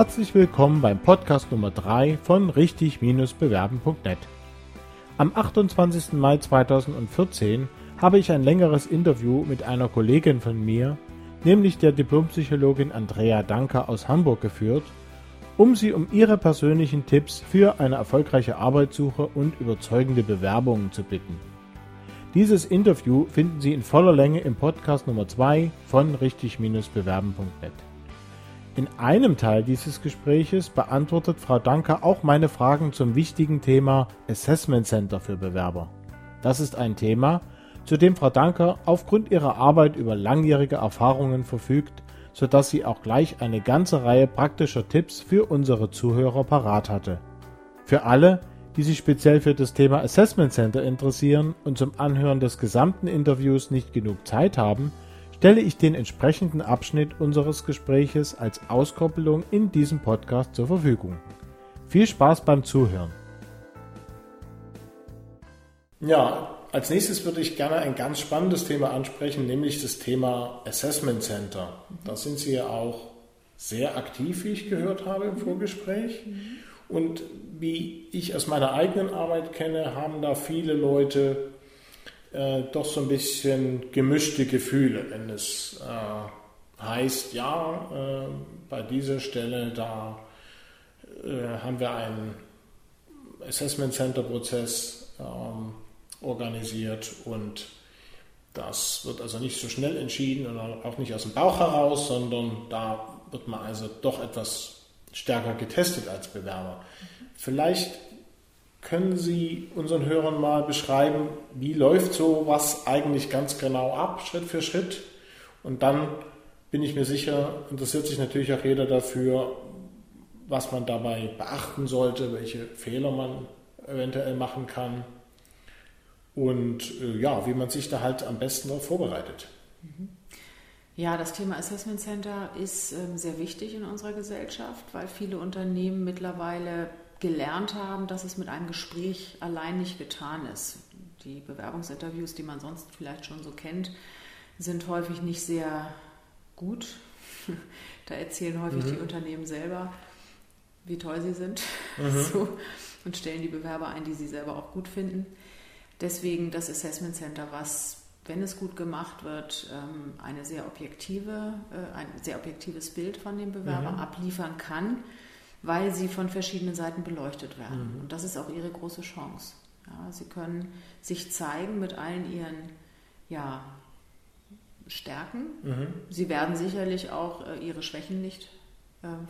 Herzlich willkommen beim Podcast Nummer 3 von richtig-bewerben.net. Am 28. Mai 2014 habe ich ein längeres Interview mit einer Kollegin von mir, nämlich der Diplompsychologin Andrea Danker aus Hamburg geführt, um sie um ihre persönlichen Tipps für eine erfolgreiche Arbeitssuche und überzeugende Bewerbungen zu bitten. Dieses Interview finden Sie in voller Länge im Podcast Nummer 2 von richtig-bewerben.net. In einem Teil dieses Gespräches beantwortet Frau Danker auch meine Fragen zum wichtigen Thema Assessment Center für Bewerber. Das ist ein Thema, zu dem Frau Danker aufgrund ihrer Arbeit über langjährige Erfahrungen verfügt, sodass sie auch gleich eine ganze Reihe praktischer Tipps für unsere Zuhörer parat hatte. Für alle, die sich speziell für das Thema Assessment Center interessieren und zum Anhören des gesamten Interviews nicht genug Zeit haben, stelle ich den entsprechenden Abschnitt unseres Gespräches als Auskoppelung in diesem Podcast zur Verfügung. Viel Spaß beim Zuhören. Ja, als nächstes würde ich gerne ein ganz spannendes Thema ansprechen, nämlich das Thema Assessment Center. Da sind Sie ja auch sehr aktiv, wie ich gehört habe im Vorgespräch. Und wie ich aus meiner eigenen Arbeit kenne, haben da viele Leute doch so ein bisschen gemischte Gefühle, wenn es heißt, ja, bei dieser Stelle, da haben wir einen Assessment Center Prozess organisiert und das wird also nicht so schnell entschieden und auch nicht aus dem Bauch heraus, sondern da wird man also doch etwas stärker getestet als Bewerber. Vielleicht können Sie unseren Hörern mal beschreiben, wie läuft sowas eigentlich ganz genau ab, Schritt für Schritt? Und dann bin ich mir sicher, interessiert sich natürlich auch jeder dafür, was man dabei beachten sollte, welche Fehler man eventuell machen kann und ja, wie man sich da halt am besten darauf vorbereitet. Ja, das Thema Assessment Center ist sehr wichtig in unserer Gesellschaft, weil viele Unternehmen mittlerweile gelernt haben, dass es mit einem Gespräch allein nicht getan ist. Die Bewerbungsinterviews, die man sonst vielleicht schon so kennt, sind häufig nicht sehr gut. Da erzählen häufig die Unternehmen selber, wie toll sie sind, so, und stellen die Bewerber ein, die sie selber auch gut finden. Deswegen das Assessment Center, was, wenn es gut gemacht wird, ein sehr objektives Bild von dem Bewerber abliefern kann, weil sie von verschiedenen Seiten beleuchtet werden. Und das ist auch ihre große Chance. Ja, sie können sich zeigen mit allen ihren Stärken. Sie werden sicherlich auch ihre Schwächen nicht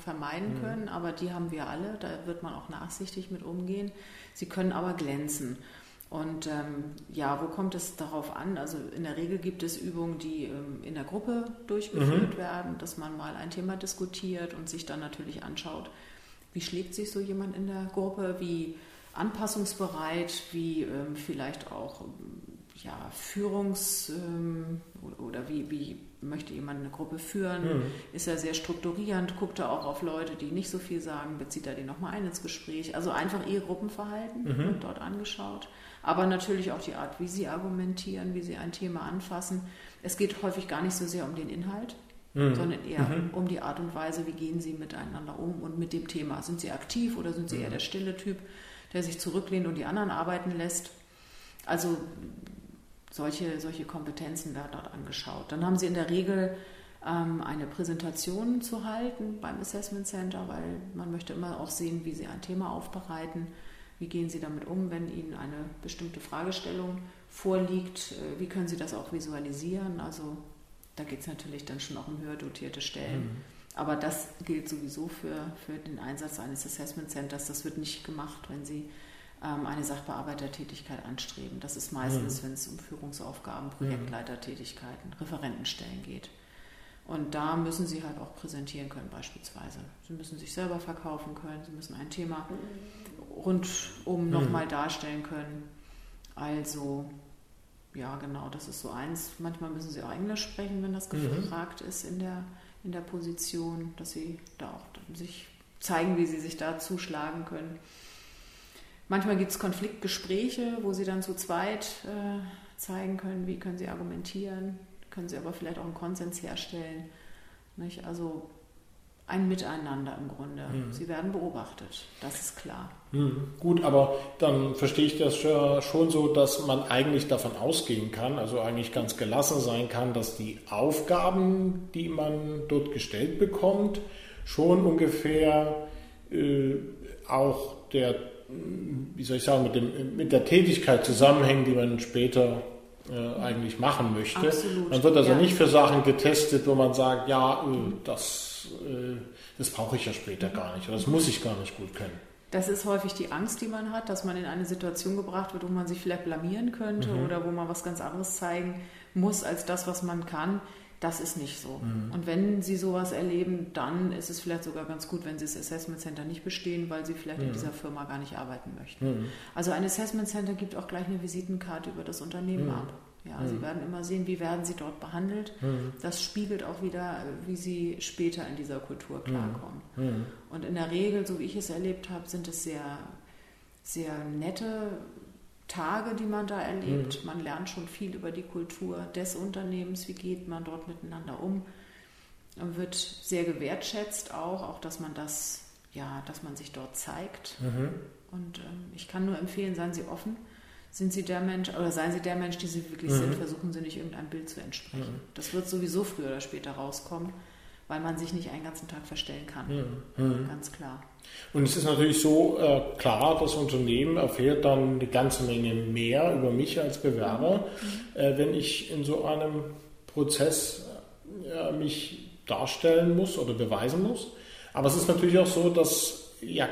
vermeiden können, aber die haben wir alle. Da wird man auch nachsichtig mit umgehen. Sie können aber glänzen. Und wo kommt es darauf an? Also in der Regel gibt es Übungen, die in der Gruppe durchgeführt werden, dass man mal ein Thema diskutiert und sich dann natürlich anschaut, wie schlägt sich so jemand in der Gruppe, wie anpassungsbereit, wie vielleicht auch oder wie möchte jemand eine Gruppe führen, ist er sehr strukturierend, guckt er auch auf Leute, die nicht so viel sagen, bezieht er die nochmal ein ins Gespräch. Also einfach ihr Gruppenverhalten wird dort angeschaut, aber natürlich auch die Art, wie sie argumentieren, wie sie ein Thema anfassen. Es geht häufig gar nicht so sehr um den Inhalt, sondern eher um die Art und Weise, wie gehen sie miteinander um und mit dem Thema. Sind sie aktiv oder sind sie eher der stille Typ, der sich zurücklehnt und die anderen arbeiten lässt? Also solche Kompetenzen werden dort angeschaut. Dann haben sie in der Regel eine Präsentation zu halten beim Assessment Center, weil man möchte immer auch sehen, wie sie ein Thema aufbereiten, wie gehen sie damit um, wenn ihnen eine bestimmte Fragestellung vorliegt, wie können sie das auch visualisieren. Also da geht es natürlich dann schon auch um höher dotierte Stellen. Aber das gilt sowieso für den Einsatz eines Assessment Centers. Das wird nicht gemacht, wenn sie eine Sachbearbeitertätigkeit anstreben. Das ist meistens, wenn es um Führungsaufgaben, Projektleitertätigkeiten, Referentenstellen geht. Und da müssen sie halt auch präsentieren können beispielsweise. Sie müssen sich selber verkaufen können, sie müssen ein Thema rundum nochmal darstellen können. Also, ja genau, das ist so eins. Manchmal müssen sie auch Englisch sprechen, wenn das gefragt ist in der Position, dass sie da auch sich zeigen, wie sie sich da zuschlagen können. Manchmal gibt es Konfliktgespräche, wo sie dann zu zweit zeigen können, wie können sie argumentieren, können sie aber vielleicht auch einen Konsens herstellen. Nicht? Also ein Miteinander im Grunde. Mhm. Sie werden beobachtet, das ist klar. Mhm. Gut, aber dann verstehe ich das schon so, dass man eigentlich davon ausgehen kann, also eigentlich ganz gelassen sein kann, dass die Aufgaben, die man dort gestellt bekommt, schon ungefähr auch der, wie soll ich sagen, mit der Tätigkeit zusammenhängen, die man später eigentlich machen möchte. Absolut. Man wird also nicht für Sachen getestet, wo man sagt, ja, das brauche ich ja später gar nicht oder das muss ich gar nicht gut können. Das ist häufig die Angst, die man hat, dass man in eine Situation gebracht wird, wo man sich vielleicht blamieren könnte oder wo man was ganz anderes zeigen muss als das, was man kann. Das ist nicht so. Mhm. Und wenn Sie sowas erleben, dann ist es vielleicht sogar ganz gut, wenn Sie das Assessment Center nicht bestehen, weil Sie vielleicht in dieser Firma gar nicht arbeiten möchten. Mhm. Also ein Assessment Center gibt auch gleich eine Visitenkarte über das Unternehmen ab. Ja, Sie werden immer sehen, wie werden Sie dort behandelt. Mhm. Das spiegelt auch wieder, wie Sie später in dieser Kultur klarkommen. Mhm. Und in der Regel, so wie ich es erlebt habe, sind es sehr, sehr nette Tage, die man da erlebt. Mhm. Man lernt schon viel über die Kultur des Unternehmens, wie geht man dort miteinander um. Man wird sehr gewertschätzt auch dass man das, dass man sich dort zeigt. Mhm. Und ich kann nur empfehlen, seien Sie offen. Seien Sie der Mensch, die Sie wirklich sind, versuchen Sie nicht irgendeinem Bild zu entsprechen. Mhm. Das wird sowieso früher oder später rauskommen, weil man sich nicht einen ganzen Tag verstellen kann. Mhm. Ganz klar. Und es ist natürlich so klar, das Unternehmen erfährt dann eine ganze Menge mehr über mich als Bewerber, wenn ich in so einem Prozess mich darstellen muss oder beweisen muss. Aber es ist natürlich auch so, dass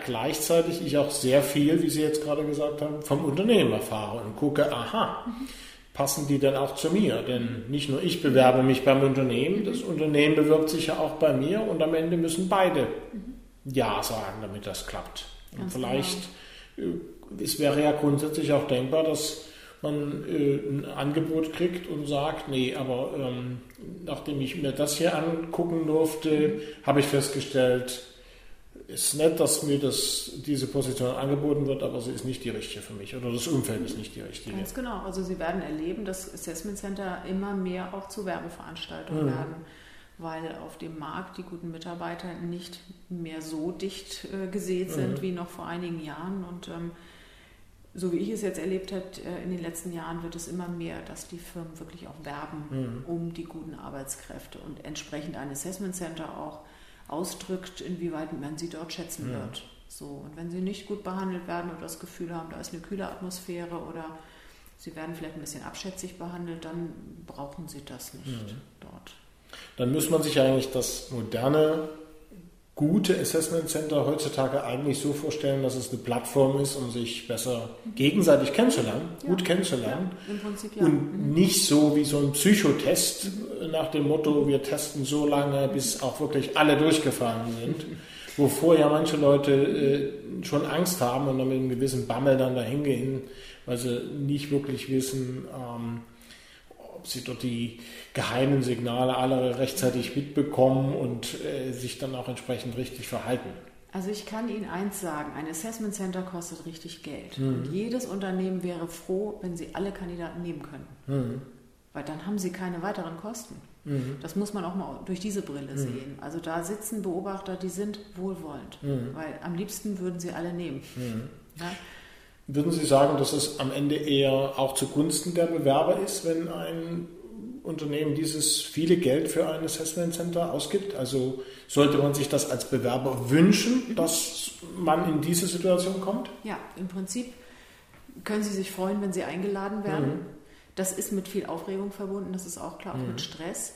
gleichzeitig ich auch sehr viel, wie Sie jetzt gerade gesagt haben, vom Unternehmen erfahre und gucke, passen die denn auch zu mir? Denn nicht nur ich bewerbe mich beim Unternehmen, das Unternehmen bewirbt sich ja auch bei mir und am Ende müssen beide Ja sagen, damit das klappt. Und ganz vielleicht, es wäre ja grundsätzlich auch denkbar, dass man ein Angebot kriegt und sagt, nee, aber nachdem ich mir das hier angucken durfte, habe ich festgestellt, ist nett, dass mir diese Position angeboten wird, aber sie ist nicht die richtige für mich oder das Umfeld ist nicht die richtige. Ganz genau. Also Sie werden erleben, dass Assessment Center immer mehr auch zu Werbeveranstaltungen werden, weil auf dem Markt die guten Mitarbeiter nicht mehr so dicht gesät sind wie noch vor einigen Jahren. Und so wie ich es jetzt erlebt habe, in den letzten Jahren wird es immer mehr, dass die Firmen wirklich auch werben um die guten Arbeitskräfte und entsprechend ein Assessment Center auch ausdrückt, inwieweit man sie dort schätzen wird. So, und wenn sie nicht gut behandelt werden oder das Gefühl haben, da ist eine kühle Atmosphäre oder sie werden vielleicht ein bisschen abschätzig behandelt, dann brauchen sie das nicht dort. Dann muss man sich eigentlich das moderne, gute Assessment Center heutzutage eigentlich so vorstellen, dass es eine Plattform ist, um sich besser gegenseitig kennenzulernen, gut kennenzulernen. Ja, im Prinzip, und nicht so wie so ein Psychotest nach dem Motto, wir testen so lange, bis auch wirklich alle durchgefahren sind, wovor ja manche Leute schon Angst haben und dann mit einem gewissen Bammel dann dahin gehen, weil sie nicht wirklich wissen, ob sie dort die geheimen Signale alle rechtzeitig mitbekommen und sich dann auch entsprechend richtig verhalten. Also ich kann Ihnen eins sagen, ein Assessment Center kostet richtig Geld. Und jedes Unternehmen wäre froh, wenn sie alle Kandidaten nehmen könnten. Weil dann haben sie keine weiteren Kosten. Das muss man auch mal durch diese Brille sehen. Also da sitzen Beobachter, die sind wohlwollend. Weil am liebsten würden sie alle nehmen. Ja? Würden Sie sagen, dass es am Ende eher auch zugunsten der Bewerber ist, wenn ein Unternehmen dieses viele Geld für ein Assessment Center ausgibt? Also sollte man sich das als Bewerber wünschen, dass man in diese Situation kommt? Ja, im Prinzip können Sie sich freuen, wenn Sie eingeladen werden. Das ist mit viel Aufregung verbunden, das ist auch klar, auch mit Stress.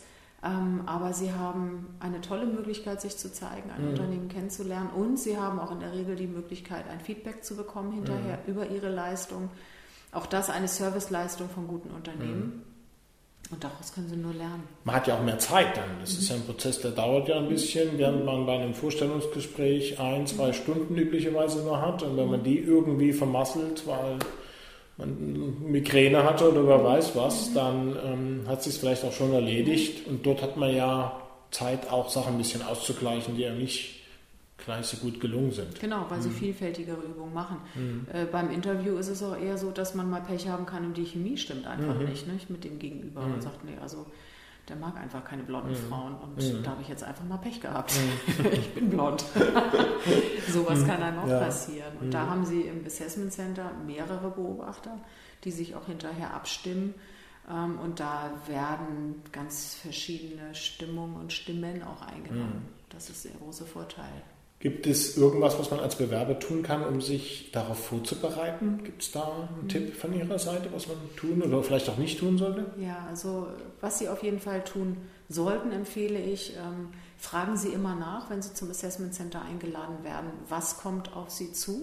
Aber Sie haben eine tolle Möglichkeit, sich zu zeigen, ein Unternehmen kennenzulernen und Sie haben auch in der Regel die Möglichkeit, ein Feedback zu bekommen hinterher über Ihre Leistung. Auch das eine Serviceleistung von guten Unternehmen. Und daraus können Sie nur lernen. Man hat ja auch mehr Zeit dann. Das ist ja ein Prozess, der dauert ja ein bisschen, während man bei einem Vorstellungsgespräch 1-2 Stunden üblicherweise nur hat. Und wenn man die irgendwie vermasselt, weil man Migräne hatte oder wer weiß was, dann hat sich es vielleicht auch schon erledigt und dort hat man ja Zeit, auch Sachen ein bisschen auszugleichen, die ja nicht gleich so gut gelungen sind. Genau, weil sie vielfältigere Übungen machen. Beim Interview ist es auch eher so, dass man mal Pech haben kann und die Chemie stimmt einfach nicht mit dem Gegenüber und sagt, nee, also der mag einfach keine blonden Frauen und da habe ich jetzt einfach mal Pech gehabt. Ich bin blond. Sowas kann einem auch passieren. Und da haben sie im Assessment Center mehrere Beobachter, die sich auch hinterher abstimmen. Und da werden ganz verschiedene Stimmungen und Stimmen auch eingenommen. Das ist der große Vorteil. Gibt es irgendwas, was man als Bewerber tun kann, um sich darauf vorzubereiten? Gibt es da einen Tipp von Ihrer Seite, was man tun oder vielleicht auch nicht tun sollte? Ja, also was Sie auf jeden Fall tun sollten, empfehle ich, fragen Sie immer nach, wenn Sie zum Assessment Center eingeladen werden, was kommt auf Sie zu?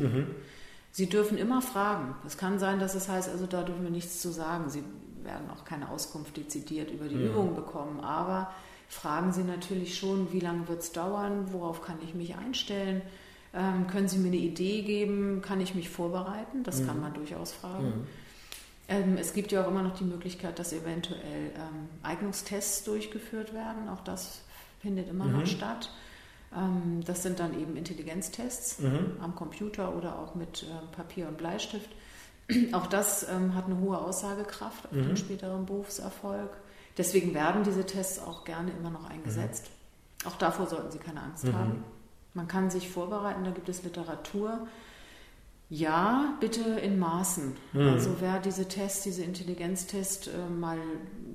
Sie dürfen immer fragen. Es kann sein, dass es heißt, also da dürfen wir nichts zu sagen. Sie werden auch keine Auskunft dezidiert über die Übung bekommen, aber fragen Sie natürlich schon, wie lange wird es dauern, worauf kann ich mich einstellen, können Sie mir eine Idee geben, kann ich mich vorbereiten, das kann man durchaus fragen. Es gibt ja auch immer noch die Möglichkeit, dass eventuell Eignungstests durchgeführt werden, auch das findet immer noch statt. Das sind dann eben Intelligenztests am Computer oder auch mit Papier und Bleistift. Auch das hat eine hohe Aussagekraft auf den späteren Berufserfolg. Deswegen werden diese Tests auch gerne immer noch eingesetzt. Auch davor sollten Sie keine Angst haben. Man kann sich vorbereiten, da gibt es Literatur. Ja, bitte in Maßen. Also wer diese Tests, diese Intelligenztests mal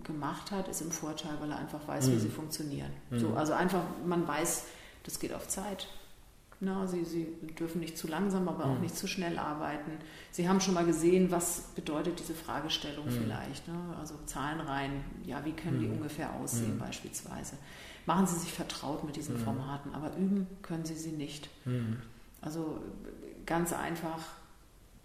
gemacht hat, ist im Vorteil, weil er einfach weiß, wie sie funktionieren. So, also einfach, man weiß, das geht auf Zeit. Na, sie dürfen nicht zu langsam, aber auch nicht zu schnell arbeiten. Sie haben schon mal gesehen, was bedeutet diese Fragestellung vielleicht. Ne? Also Zahlen rein, ja, wie können die ungefähr aussehen beispielsweise. Machen Sie sich vertraut mit diesen Formaten, aber üben können Sie sie nicht. Also ganz einfach,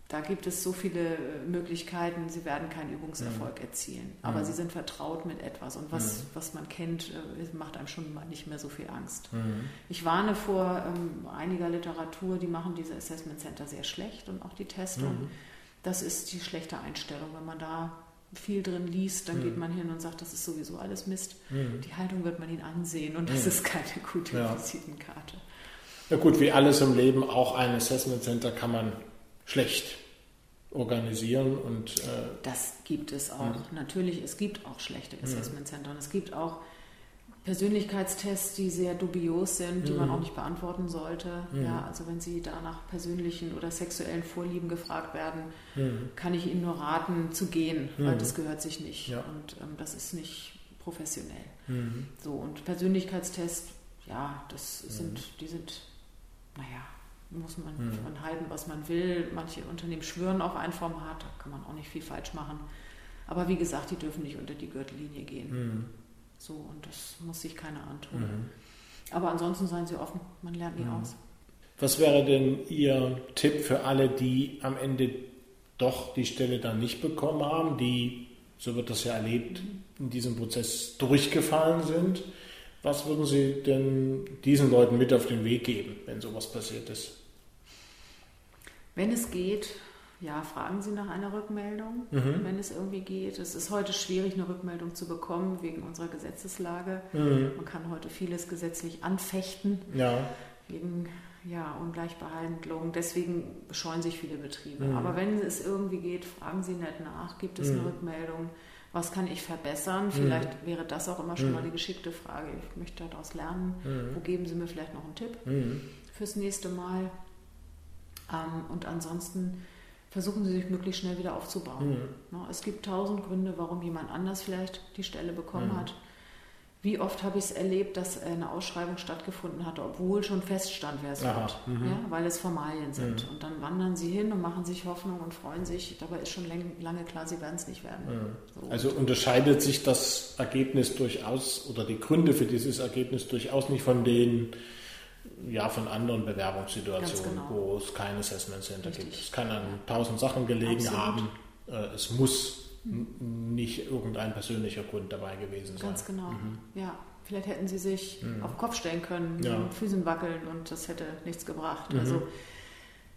da gibt es so viele Möglichkeiten, Sie werden keinen Übungserfolg erzielen. Aber Sie sind vertraut mit etwas und was man kennt, macht einem schon mal nicht mehr so viel Angst. Ich warne vor einiger Literatur, die machen diese Assessment Center sehr schlecht und auch die Testung. Das ist die schlechte Einstellung. Wenn man da viel drin liest, dann geht man hin und sagt, das ist sowieso alles Mist. Die Haltung wird man ihnen ansehen und das ist keine gute Visitenkarte. Na gut, wie alles im Leben, auch ein Assessment Center kann man schlecht organisieren und das gibt es auch. Natürlich, es gibt auch schlechte Assessment-Zentren. Es gibt auch Persönlichkeitstests, die sehr dubios sind, die man auch nicht beantworten sollte. Ja, also wenn Sie da nach persönlichen oder sexuellen Vorlieben gefragt werden, kann ich Ihnen nur raten, zu gehen, weil das gehört sich nicht. Und das ist nicht professionell. So, und Persönlichkeitstests, ja, das sind, naja, muss man davon halten, was man will. Manche Unternehmen schwören auf ein Format, da kann man auch nicht viel falsch machen. Aber wie gesagt, die dürfen nicht unter die Gürtellinie gehen. So, und das muss sich keiner antun. Aber ansonsten seien sie offen, man lernt nie aus. Was wäre denn Ihr Tipp für alle, die am Ende doch die Stelle dann nicht bekommen haben, die, so wird das ja erlebt, in diesem Prozess durchgefallen sind? Was würden Sie denn diesen Leuten mit auf den Weg geben, wenn sowas passiert ist? Wenn es geht, ja, fragen Sie nach einer Rückmeldung, wenn es irgendwie geht. Es ist heute schwierig, eine Rückmeldung zu bekommen, wegen unserer Gesetzeslage. Man kann heute vieles gesetzlich anfechten, wegen Ungleichbehandlung. Deswegen scheuen sich viele Betriebe. Aber wenn es irgendwie geht, fragen Sie nett nach, gibt es eine Rückmeldung? Was kann ich verbessern? Vielleicht wäre das auch immer schon mal die geschickte Frage. Ich möchte daraus lernen. Wo geben Sie mir vielleicht noch einen Tipp fürs nächste Mal? Und ansonsten versuchen Sie sich möglichst schnell wieder aufzubauen. Es gibt 1000 Gründe, warum jemand anders vielleicht die Stelle bekommen hat. Wie oft habe ich es erlebt, dass eine Ausschreibung stattgefunden hatte, obwohl schon feststand, wer es wird, weil es Formalien sind. Und dann wandern sie hin und machen sich Hoffnung und freuen sich. Dabei ist schon lange klar, sie werden es nicht werden. So. Also unterscheidet sich das Ergebnis durchaus oder die Gründe für dieses Ergebnis durchaus nicht von den von anderen Bewerbungssituationen, wo es kein Assessment Center gibt. Es kann an 1000 Sachen gelegen haben. Es muss nicht irgendein persönlicher Grund dabei gewesen sein. Ganz genau, ja. Vielleicht hätten sie sich auf den Kopf stellen können, mit Füßen wackeln und das hätte nichts gebracht. Also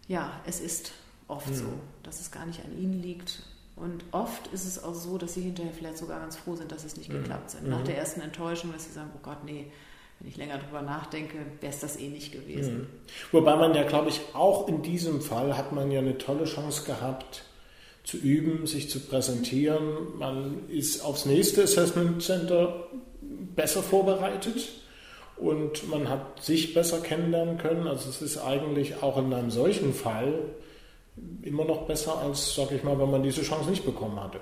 ja, es ist oft so, dass es gar nicht an ihnen liegt. Und oft ist es auch so, dass sie hinterher vielleicht sogar ganz froh sind, dass es nicht geklappt sind. Nach der ersten Enttäuschung, dass sie sagen, oh Gott, nee, wenn ich länger drüber nachdenke, wäre es das eh nicht gewesen. Wobei man ja, glaube ich, auch in diesem Fall hat man ja eine tolle Chance gehabt, zu üben, sich zu präsentieren. Man ist aufs nächste Assessment Center besser vorbereitet und man hat sich besser kennenlernen können. Also es ist eigentlich auch in einem solchen Fall immer noch besser als, sag ich mal, wenn man diese Chance nicht bekommen hatte.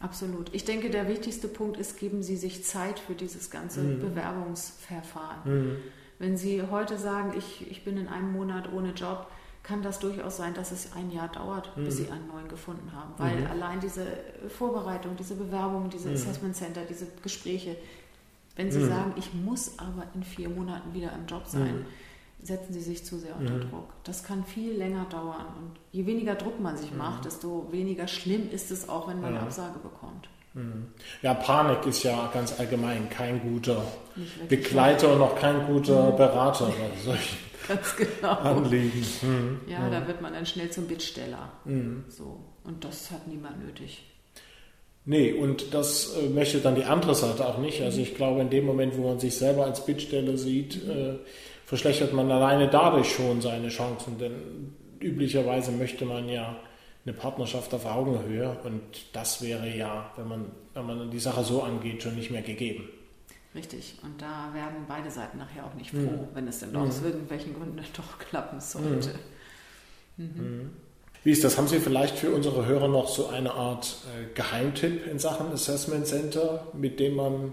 Absolut. Ich denke, der wichtigste Punkt ist, geben Sie sich Zeit für dieses ganze Bewerbungsverfahren. Wenn Sie heute sagen, ich bin in einem Monat ohne Job, kann das durchaus sein, dass es ein Jahr dauert, bis Sie einen neuen gefunden haben. Weil allein diese Vorbereitung, diese Bewerbung, diese Assessment Center, diese Gespräche, wenn Sie sagen, ich muss aber in 4 Monaten wieder im Job sein, setzen Sie sich zu sehr unter Druck. Das kann viel länger dauern. Und je weniger Druck man sich macht, desto weniger schlimm ist es auch, wenn man eine Absage bekommt. Ja, Panik ist ja ganz allgemein kein guter Begleiter und auch kein guter Berater bei solchen Anliegen. Ja, da wird man dann schnell zum Bittsteller. So. Und das hat niemand nötig. Nee, und das möchte dann die andere Seite auch nicht. Also ich glaube, in dem Moment, wo man sich selber als Bittsteller sieht, verschlechtert man alleine dadurch schon seine Chancen, denn üblicherweise möchte man ja eine Partnerschaft auf Augenhöhe und das wäre ja, wenn man die Sache so angeht, schon nicht mehr gegeben. Richtig, und da werden beide Seiten nachher auch nicht froh, wenn es denn aus irgendwelchen Gründen doch klappen sollte. Wie ist das? Haben Sie vielleicht für unsere Hörer noch so eine Art Geheimtipp in Sachen Assessment Center, mit dem man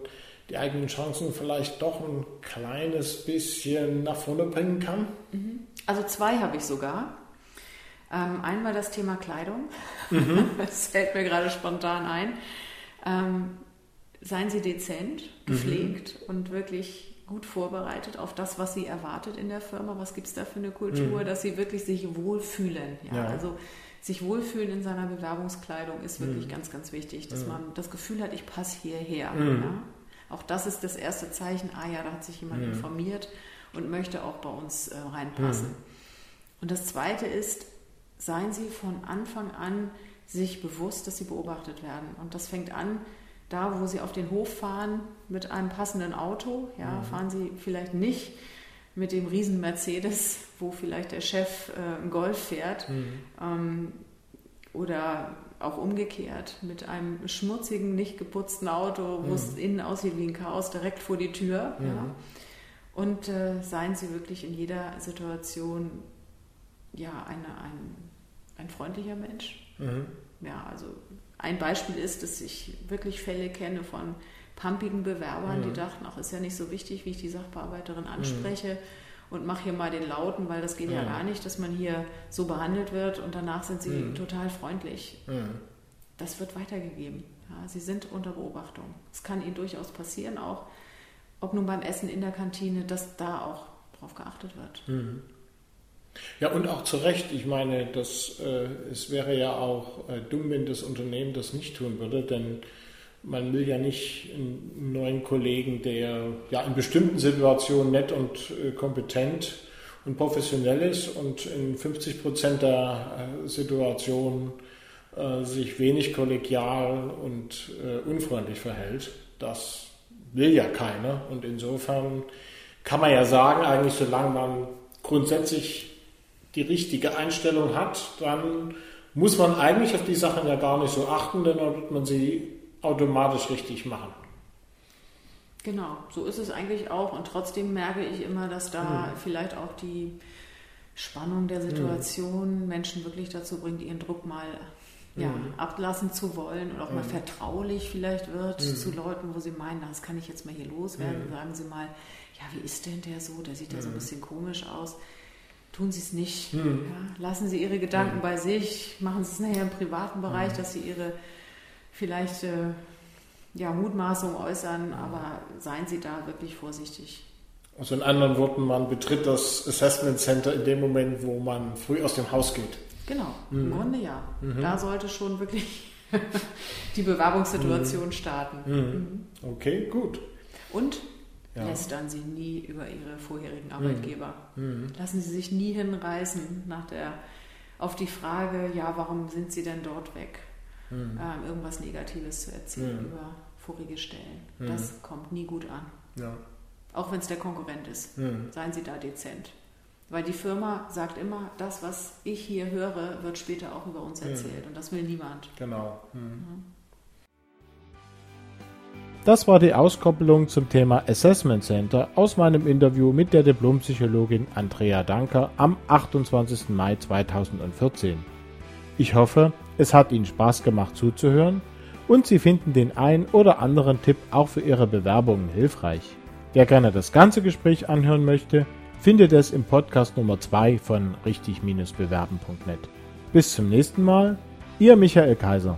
die eigenen Chancen vielleicht doch ein kleines bisschen nach vorne bringen kann? Also 2 habe ich sogar. Einmal das Thema Kleidung. Das fällt mir gerade spontan ein. Seien Sie dezent, gepflegt und wirklich gut vorbereitet auf das, was Sie erwartet in der Firma. Was gibt es da für eine Kultur, dass Sie wirklich sich wohlfühlen. Ja? Also sich wohlfühlen in seiner Bewerbungskleidung ist wirklich ganz, ganz wichtig, dass man das Gefühl hat, ich passe hierher. Ja? Auch das ist das erste Zeichen, da hat sich jemand informiert und möchte auch bei uns reinpassen. Und das Zweite ist, seien Sie von Anfang an sich bewusst, dass Sie beobachtet werden. Und das fängt an, da wo Sie auf den Hof fahren mit einem passenden Auto, fahren Sie vielleicht nicht mit dem riesen Mercedes, wo vielleicht der Chef einen Golf fährt oder auch umgekehrt, mit einem schmutzigen, nicht geputzten Auto, wo es innen aussieht wie ein Chaos, direkt vor die Tür. Und seien Sie wirklich in jeder Situation ein freundlicher Mensch. Also ein Beispiel ist, dass ich wirklich Fälle kenne von pumpigen Bewerbern, die dachten, ist ja nicht so wichtig, wie ich die Sachbearbeiterin anspreche. Und mach hier mal den Lauten, weil das geht ja gar nicht, dass man hier so behandelt wird und danach sind sie total freundlich. Das wird weitergegeben. Ja, sie sind unter Beobachtung. Es kann ihnen durchaus passieren, auch ob nun beim Essen in der Kantine, dass da auch drauf geachtet wird. Ja, und auch zu Recht. Ich meine, es wäre ja auch dumm, wenn das Unternehmen das nicht tun würde, denn man will ja nicht einen neuen Kollegen, der in bestimmten Situationen nett und kompetent und professionell ist und in 50% der Situationen sich wenig kollegial und unfreundlich verhält. Das will ja keiner. Und insofern kann man ja sagen, eigentlich solange man grundsätzlich die richtige Einstellung hat, dann muss man eigentlich auf die Sachen ja gar nicht so achten, denn dann wird man sie automatisch richtig machen. Genau, so ist es eigentlich auch und trotzdem merke ich immer, dass da vielleicht auch die Spannung der Situation Menschen wirklich dazu bringt, ihren Druck mal ablassen zu wollen und auch mal vertraulich vielleicht wird zu Leuten, wo sie meinen, das kann ich jetzt mal hier loswerden. Sagen sie mal, wie ist denn der so? Der sieht ja so ein bisschen komisch aus. Tun Sie es nicht. Ja? Lassen Sie Ihre Gedanken bei sich, machen Sie es nachher im privaten Bereich, dass Sie Ihre vielleicht Mutmaßung äußern, aber seien Sie da wirklich vorsichtig. Also in anderen Worten, man betritt das Assessment Center in dem Moment, wo man früh aus dem Haus geht. Genau, im Grunde ja. Da sollte schon wirklich die Bewerbungssituation starten. Okay, gut. Und lästern Sie nie über Ihre vorherigen Arbeitgeber. Lassen Sie sich nie hinreißen auf die Frage, warum sind Sie denn dort weg? Irgendwas Negatives zu erzählen über vorige Stellen. Das kommt nie gut an. Ja. Auch wenn es der Konkurrent ist. Seien Sie da dezent. Weil die Firma sagt immer, das, was ich hier höre, wird später auch über uns erzählt. Und das will niemand. Genau. Mhm. Das war die Auskopplung zum Thema Assessment Center aus meinem Interview mit der Diplompsychologin Andrea Danker am 28. Mai 2014. Ich hoffe, es hat Ihnen Spaß gemacht zuzuhören und Sie finden den einen oder anderen Tipp auch für Ihre Bewerbungen hilfreich. Wer gerne das ganze Gespräch anhören möchte, findet es im Podcast Nummer 2 von richtig-bewerben.net. Bis zum nächsten Mal, Ihr Michael Kaiser.